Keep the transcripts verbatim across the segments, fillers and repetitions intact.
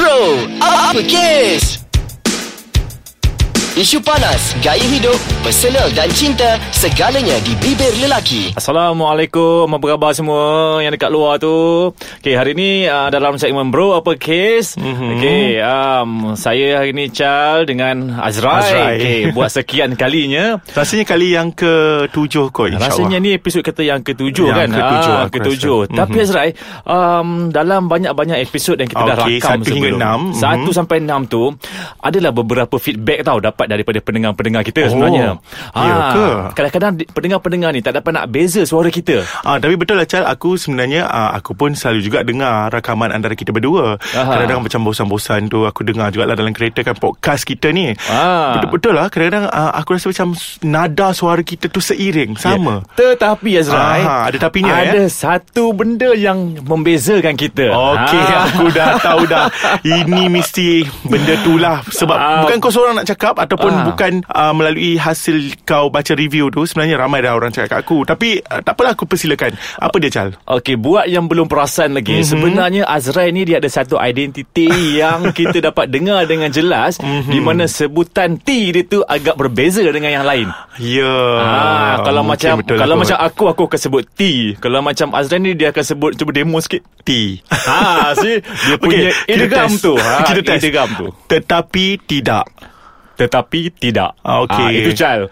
Bro, apa kes? Isu panas, gaya hidup, personal dan cinta, segalanya di bibir lelaki. Assalamualaikum, apa khabar semua yang dekat luar tu? Okay, hari ni uh, dalam segmen Bro Apa Kes? Mm-hmm. Okay, um, saya hari ni Chal dengan Azrai, Azrai. Okay, buat sekian kalinya. Rasanya kali yang ketujuh kot, insyaAllah. Rasanya ni episod kita yang ketujuh yang kan? Ketujuh, ah, ketujuh. Mm-hmm. Tapi Azrai, um, dalam banyak-banyak episod yang kita okay, dah rakam sebelum satu mm-hmm. sampai enam tu, adalah beberapa feedback tau dapat daripada pendengar-pendengar kita oh, sebenarnya. Ha, ya ke? Kadang-kadang pendengar-pendengar ni tak dapat nak beza suara kita. Ah, tapi betul lah Chal, aku sebenarnya ah, aku pun selalu juga dengar rakaman antara kita berdua. Aha. Kadang-kadang macam bosan-bosan tu aku dengar jugalah dalam kereta kan podcast kita ni. Ah. Betul-betul lah kadang-kadang ah, aku rasa macam nada suara kita tu seiring sama. Yeah. Tetapi Azrai, ah, ada tapinya ada ya. Ada satu benda yang membezakan kita. Okey, ah. aku dah tahu dah. Ini mesti benda tulah sebab ah. bukan kau seorang nak cakap atau pun ah. bukan uh, melalui hasil kau baca review tu. Sebenarnya ramai dah orang cakap kat aku. Tapi uh, tak apalah, aku persilakan. Apa dia Chal? Okey, buat yang belum perasan lagi, mm-hmm. sebenarnya Azrai ni dia ada satu identiti yang kita dapat dengar dengan jelas, mm-hmm. di mana sebutan T dia tu agak berbeza dengan yang lain. Ya yeah. ah, Kalau okay, macam Kalau aku. macam aku Aku akan sebut T. Kalau macam Azrai ni dia akan sebut, cuba demo sikit T. Haa see, dia punya okay, idegam tu, ha, kita test idegam tu. Tetapi tidak Tetapi tidak. Ah, okay. Ah, itu Chal.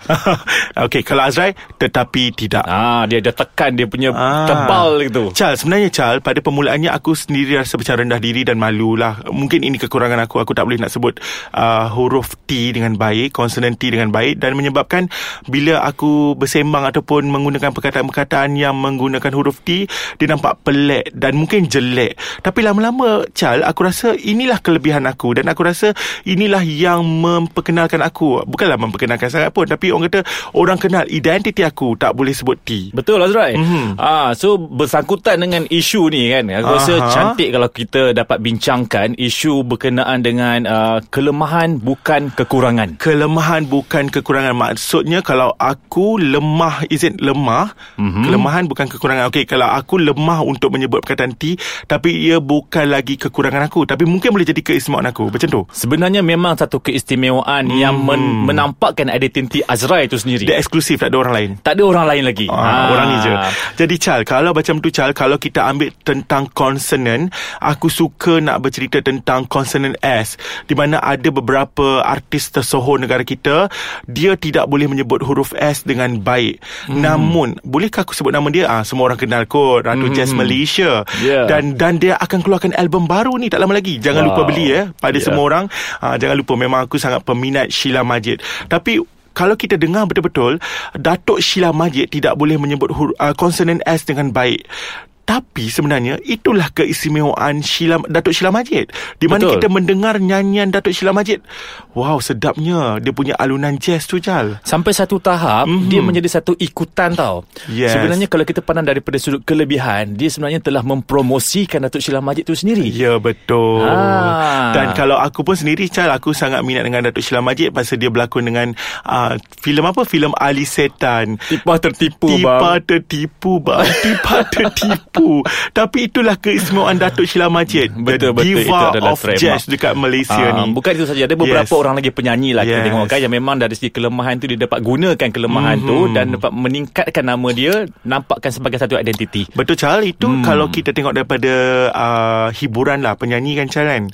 Okey, kalau Azrai, tetapi tidak. Ah, dia dah tekan dia punya ah. tebal gitu. Chal, sebenarnya Chal, pada permulaannya aku sendiri rasa macam rendah diri dan malulah. Mungkin ini kekurangan aku. Aku tak boleh nak sebut uh, huruf T dengan baik, konsonan T dengan baik, dan menyebabkan bila aku bersembang ataupun menggunakan perkataan-perkataan yang menggunakan huruf T, dia nampak pelik dan mungkin jelek. Tapi lama-lama Chal, aku rasa inilah kelebihan aku dan aku rasa inilah yang memperkenalkan aku. Bukanlah memperkenalkan sangat pun, tapi orang kata orang kenal identiti aku, tak boleh sebut T. Betul Azrai. Mm-hmm. Ah, so bersangkutan dengan isu ni kan, aku Aha. rasa cantik kalau kita dapat bincangkan isu berkenaan dengan uh, kelemahan bukan kekurangan. Kelemahan bukan kekurangan. Maksudnya kalau aku lemah, is it lemah? Mm-hmm. Kelemahan bukan kekurangan. Okey, kalau aku lemah untuk menyebut perkataan T, tapi ia bukan lagi kekurangan aku, tapi mungkin boleh jadi keistimewaan aku. Macam tu. Sebenarnya memang satu keistimewaan yang men- menampakkan identiti Azrai itu sendiri. Dia eksklusif, tak ada orang lain. Tak ada orang lain lagi. Ah, ah. Orang ni je. Jadi Chal, kalau macam tu Chal, kalau kita ambil tentang konsonan, aku suka nak bercerita tentang konsonan S, di mana ada beberapa artis tersohor negara kita, dia tidak boleh menyebut huruf S dengan baik. Hmm. Namun, bolehkah aku sebut nama dia? Ah, semua orang kenal kot, Ratu hmm. Jazz Malaysia. Yeah. Dan dan dia akan keluarkan album baru ni tak lama lagi. Jangan wow. lupa beli ya, eh, pada yeah. semua orang. Ah, jangan lupa, memang aku sangat peminat Sheila Majid. Tapi kalau kita dengar betul-betul, Dato' Sheila Majid tidak boleh menyebut hur- uh, konsonan S dengan baik. Tapi sebenarnya itulah keistimewaan Sheila, Dato' Sheila Majid, di mana betul. Kita mendengar nyanyian Dato' Sheila Majid. Wow, sedapnya. Dia punya alunan jazz tu Chal. Sampai satu tahap, mm-hmm. dia menjadi satu ikutan tau. Yes. Sebenarnya kalau kita pandang daripada sudut kelebihan, dia sebenarnya telah mempromosikan Dato' Sheila Majid tu sendiri. Ya, betul. Ha. Dan kalau aku pun sendiri Chal, aku sangat minat dengan Dato' Sheila Majid pasal dia berlakon dengan uh, filem apa? Filem Ali Setan. Tipa tertipu, Tipa bang. tertipu, bang. Tipa tertipu. Tapi itulah keistimewaan Dato' Sheila Majid, betul, the betul, diva itu of trademark jazz dekat Malaysia uh, ni. Bukan itu saja, ada beberapa yes. orang lagi penyanyi lah yes. kita tengok kan, yang memang dari segi kelemahan tu dia dapat gunakan kelemahan mm-hmm. tu dan dapat meningkatkan nama dia, nampakkan sebagai satu identiti. Betul Chal, itu mm. kalau kita tengok daripada uh, hiburan lah, penyanyi kan Chal kan.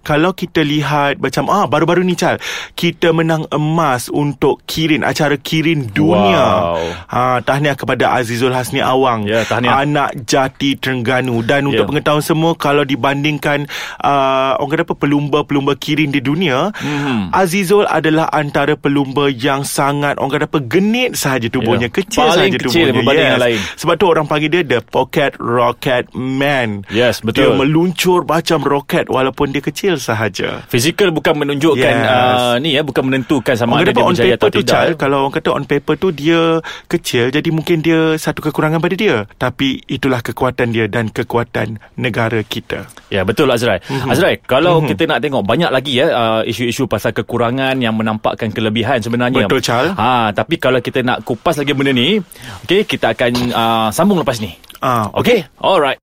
Kalau kita lihat macam ah baru-baru ni Chal, kita menang emas untuk Kirin, acara Kirin Dunia. Wow. Uh, tahniah kepada Azizul Hasni Awang, yeah, anak jati Terengganu. Dan untuk yeah. pengetahuan semua, kalau dibandingkan uh, orang kata apa, pelumba-pelumba Kirin di dunia, mm-hmm. Azizul adalah antara pelumba yang sangat orang kata apa, genit sahaja tubuhnya, yeah. kecil paling sahaja kecil tubuhnya, yes. lain. Sebab tu orang panggil dia The Pocket Rocket Man. Yes, betul. Dia meluncur macam roket walaupun dia kecil sahaja. Fizikal bukan menunjukkan yes. uh, ni ya, bukan menentukan sama orang ada dia berjaya atau tidak. Chal, kalau orang kata on paper tu dia kecil, jadi mungkin dia satu kekurangan pada dia, tapi itulah kekuatan kekuatan dia dan kekuatan negara kita. Ya, betul Azrai. Mm-hmm. Azrai, kalau mm-hmm. kita nak tengok banyak lagi ya uh, isu-isu pasal kekurangan yang menampakkan kelebihan sebenarnya. Betul Chal. Ha, tapi kalau kita nak kupas lagi benda ni, okey, kita akan uh, sambung lepas ni. Ah, okey. Okay? Alright.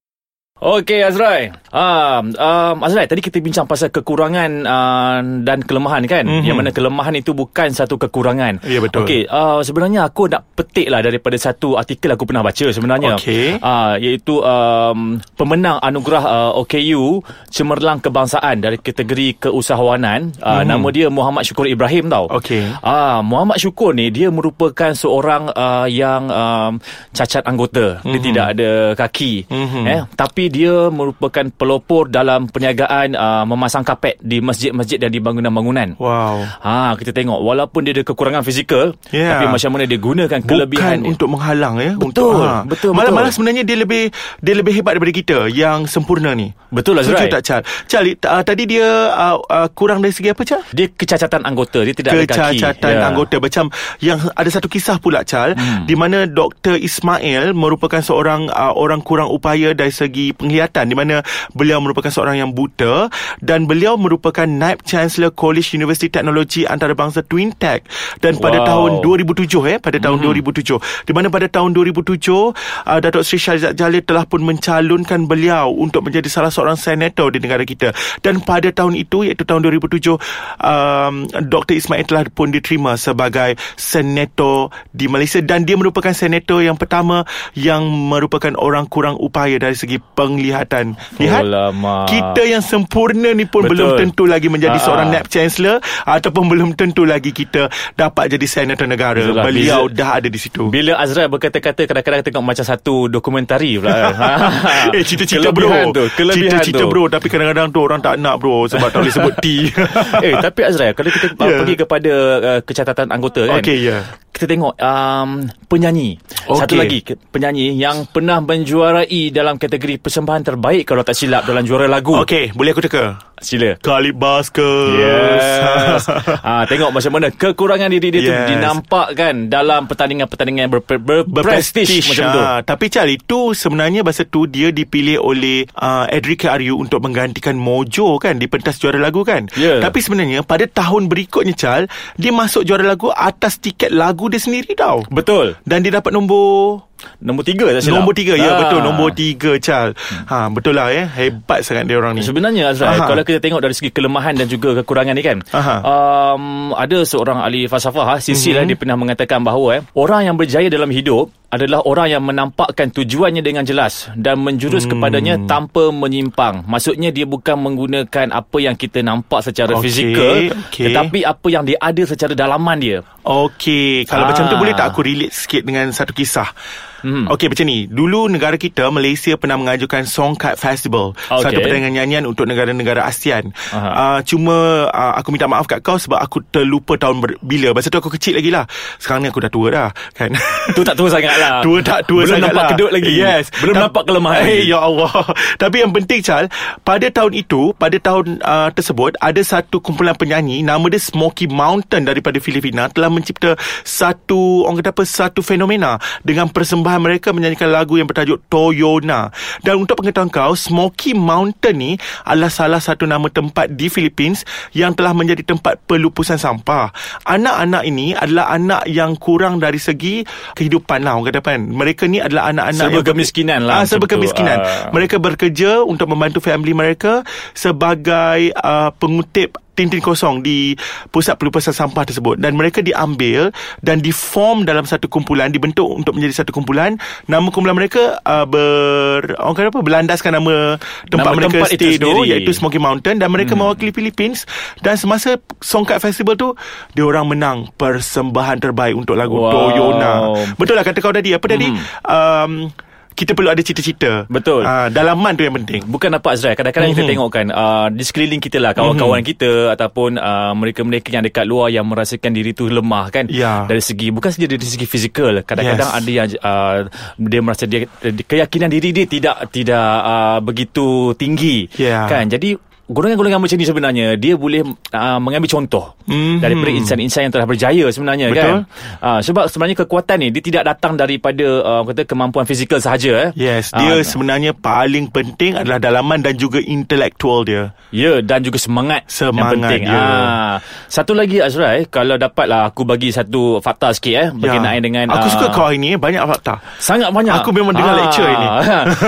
Okey Azrai. Ah, um, Azrai, tadi kita bincang pasal kekurangan uh, dan kelemahan kan, mm-hmm. yang mana kelemahan itu bukan satu kekurangan. Ya, betul. Okey, uh, sebenarnya aku nak petik lah daripada satu artikel aku pernah baca sebenarnya. Okey. Uh, iaitu um, pemenang anugerah uh, O K U Cemerlang Kebangsaan dari kategori keusahawanan, uh, mm-hmm. nama dia Muhammad Syukur Ibrahim tau. Okey. Ah, uh, Muhammad Syukur ni dia merupakan seorang uh, yang um, cacat anggota. Mm-hmm. Dia tidak ada kaki. Mm-hmm. Eh, tapi dia merupakan pelopor dalam perniagaan uh, memasang kapet di masjid-masjid dan di bangunan-bangunan. Wow. Ha, kita tengok walaupun dia ada kekurangan fizikal, yeah. tapi macam mana dia gunakan kelebihan bukan untuk menghalang ya. Betul. Untuk, ha. Betul. Malah-malah sebenarnya dia lebih dia lebih hebat daripada kita yang sempurna ni. Betul lah Azrai. Setuju tak Chal? Chal uh, tadi dia uh, uh, kurang dari segi apa Chal? Dia kecacatan anggota, dia tidak kecacatan ada kaki. Kecacatan yeah. anggota macam yang ada satu kisah pula Chal hmm. di mana Doktor Ismail merupakan seorang uh, orang kurang upaya dari segi penglihatan, di mana beliau merupakan seorang yang buta dan beliau merupakan Naib Chancellor College University Teknologi Antarabangsa Twintech dan pada wow. tahun dua ribu tujuh eh pada tahun mm-hmm. dua ribu tujuh di mana pada tahun dua ribu tujuh uh, Dato' Sri Syarizat Jali telah pun mencalonkan beliau untuk menjadi salah seorang senator di negara kita dan pada tahun itu iaitu tahun dua ribu tujuh um, Doktor Ismail telah pun diterima sebagai senator di Malaysia dan dia merupakan senator yang pertama yang merupakan orang kurang upaya dari segi penglihatan. Lihat, Ulama. Kita yang sempurna ni pun Betul. Belum tentu lagi menjadi Aa. seorang Naib Chancellor ataupun belum tentu lagi kita dapat jadi senator negara. Itulah, beliau bila, dah ada di situ. Bila Azrai berkata-kata, kadang-kadang tengok macam satu dokumentari pula. Eh, cita-cita kelebihan bro tu, cita-cita tu. Bro, tapi kadang-kadang tu orang tak nak bro sebab tak boleh sebut T. Eh, tapi Azrai, kalau kita yeah. pergi kepada uh, kecacatan anggota kan, okay, yeah. kita tengok um, penyanyi okay. satu lagi penyanyi yang pernah menjuarai dalam kategori persembahan terbaik kalau tak silap dalam juara lagu. Okey, boleh aku teka? Sila. Khalid Baskers. Yes. Ah, tengok macam mana kekurangan diri dia yes. tu dinampakkan dalam pertandingan-pertandingan berprestij ber, ber, macam ha. tu. Tapi Charlie tu sebenarnya masa tu dia dipilih oleh uh, Edrika Aryu untuk menggantikan Mojo kan di pentas juara lagu kan. Yeah. Tapi sebenarnya pada tahun berikutnya Chal, dia masuk juara lagu atas tiket lagu dia sendiri tau. Betul. Dan dia dapat nombor Nombor tiga tak silap. Nombor tiga, ya ha. betul. Nombor tiga, Chal. Ha, betul lah ya. Hebat sangat dia orang ni. Sebenarnya Azrai, Aha. kalau kita tengok dari segi kelemahan dan juga kekurangan ni kan, um, ada seorang ahli falsafah, Sisi mm-hmm. lah, dia pernah mengatakan bahawa eh, orang yang berjaya dalam hidup adalah orang yang menampakkan tujuannya dengan jelas dan menjurus hmm. kepadanya tanpa menyimpang. Maksudnya dia bukan menggunakan apa yang kita nampak secara okay, fizikal okay. tetapi apa yang dia ada secara dalaman dia. Okey, kalau Aa. macam tu boleh tak aku relate sikit dengan satu kisah? Hmm. Okey, macam ni. Dulu negara kita Malaysia pernah mengajukan Songkat Festival, okay. satu pertandingan nyanyian untuk negara-negara ASEAN. Uh, cuma uh, aku minta maaf kat kau sebab aku terlupa tahun ber- bila. Masa tu aku kecil lagi lah. Sekarang ni aku dah tua dah kan. Tu tak tua sangat lah. Tua tak tua belum sangat lah. Belum nampak kedut lagi. Yes. Belum Ta- nampak kelemahan. Hey, ya Allah. Tapi yang penting Chal, pada tahun itu, pada tahun uh, tersebut ada satu kumpulan penyanyi nama dia Smoky Mountain daripada Filipina telah mencipta satu orang kata apa satu fenomena dengan persembahan mereka menyanyikan lagu yang bertajuk Toyona. Dan untuk pengetahuan kau, Smoky Mountain ni adalah salah satu nama tempat di Philippines yang telah menjadi tempat pelupusan sampah. Anak-anak ini adalah anak yang kurang dari segi kehidupan lah, orang kata kan. Mereka ni adalah anak-anak serba kemiskinan lah, serba kemiskinan. Uh... Mereka bekerja untuk membantu family mereka sebagai uh, pengutip tintin kosong di pusat pelupusan sampah tersebut. Dan mereka diambil dan diform dalam satu kumpulan, dibentuk untuk menjadi satu kumpulan. Nama kumpulan mereka uh, ber, orang kata apa, berlandaskan nama tempat nama mereka tempat stay itu do, iaitu Smoky Mountain. Dan mereka hmm. mewakili Philippines. Dan semasa Songkat Festival tu, diorang menang persembahan terbaik untuk lagu wow. Toyona. Betul lah kata kau tadi. Apa tadi? Hmm. Um, kita perlu ada cita-cita. Betul. Uh, dalaman tu yang penting. Bukan apa Azrai, kadang-kadang mm-hmm. kita tengokkan uh, di sekeliling kita lah, kawan-kawan mm-hmm. kita ataupun uh, mereka-mereka yang dekat luar yang merasakan diri tu lemah kan. Yeah. Dari segi, bukan saja dari segi fizikal. Kadang-kadang yes. ada yang uh, dia merasa dia, keyakinan diri dia tidak tidak uh, begitu tinggi yeah. kan. Jadi golongan-golongan macam ni sebenarnya dia boleh uh, mengambil contoh mm-hmm. daripada insan-insan yang telah berjaya sebenarnya. Betul. Kan uh, sebab sebenarnya kekuatan ni dia tidak datang daripada uh, kata kemampuan fizikal sahaja eh. Yes, dia uh, sebenarnya paling penting adalah dalaman dan juga intelektual dia. Ya, yeah, dan juga semangat, semangat yang penting. Ah, uh, satu lagi Azrai, kalau dapatlah aku bagi satu fakta sikit eh berkenaan ya. dengan aku uh, suka kau ini banyak fakta. Sangat banyak. Aku memang dengar uh, lecture ini.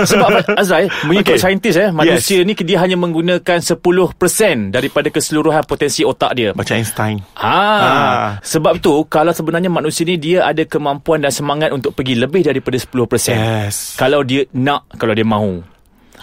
Sebab Azrai mengikut okay. saintis eh manusia yes. ni dia hanya menggunakan sepuluh peratus daripada keseluruhan potensi otak dia. Macam Einstein. Ah, ah. Sebab tu kalau sebenarnya manusia ni dia ada kemampuan dan semangat untuk pergi lebih daripada sepuluh peratus. Yes. Kalau dia nak, kalau dia mahu.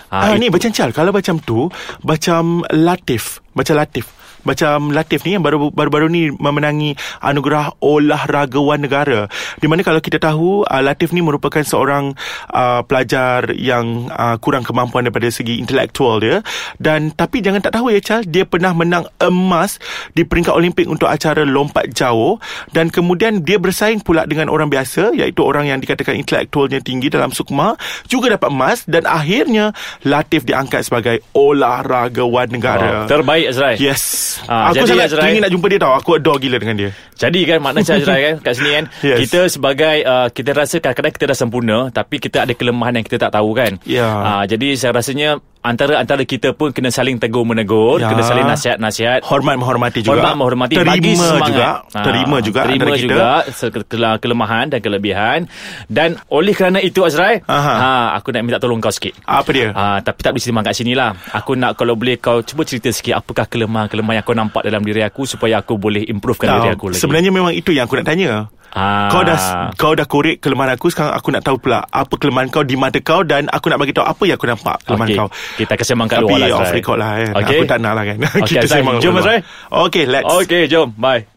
Ah, ah ni macam Cal, kalau macam tu, macam Latif, macam Latif. Macam Latif ni yang baru, baru-baru ni memenangi anugerah olahragawan negara. Di mana kalau kita tahu uh, Latif ni merupakan seorang uh, pelajar yang uh, kurang kemampuan daripada segi intelektual dia. Dan tapi jangan tak tahu ya Charles, dia pernah menang emas di peringkat Olimpik untuk acara lompat jauh. Dan kemudian dia bersaing pula dengan orang biasa, iaitu orang yang dikatakan intelektualnya tinggi dalam sukma, juga dapat emas. Dan akhirnya Latif diangkat sebagai olahragawan negara. Wow, terbaik Azrai. Yes. Ha, aku sangat Azrai, ingin nak jumpa dia tau. Aku adore gila dengan dia. Jadi kan maknanya Azrai kan, kat sini kan yes. kita sebagai uh, kita rasa kadang-kadang kita dah sempurna, tapi kita ada kelemahan yang kita tak tahu kan yeah. ha, jadi saya rasanya antara-antara kita pun kena saling tegur-menegur ya. Kena saling nasihat-nasihat, hormat-menghormati juga, hormat-menghormati, bagi semangat juga, terima ha, juga terima antara juga kita. Kelemahan dan kelebihan. Dan oleh kerana itu Azrai ha, aku nak minta tolong kau sikit. Apa dia? Ha, tapi tak boleh simpan kat sini lah. Aku nak kalau boleh kau cuba cerita sikit, apakah kelemahan-kelemahan yang kau nampak dalam diri aku supaya aku boleh improvekan nah, diri aku lagi. Sebenarnya memang itu yang aku nak tanya. Ah. Kau dah kau dah korek kelemahan aku. Sekarang aku nak tahu pula apa kelemahan kau di mata kau, dan aku nak bagi tahu apa yang aku nampak kelemahan okay. kau. Kita kesemang kat luar lah. Tapi off record lah kan. Okay. Aku tak nak lah kan. Okay, kita semang. Jom Azrai. Okay, let's. Okay, jom. Bye.